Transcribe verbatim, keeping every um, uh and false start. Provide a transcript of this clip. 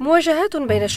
مواجهات بين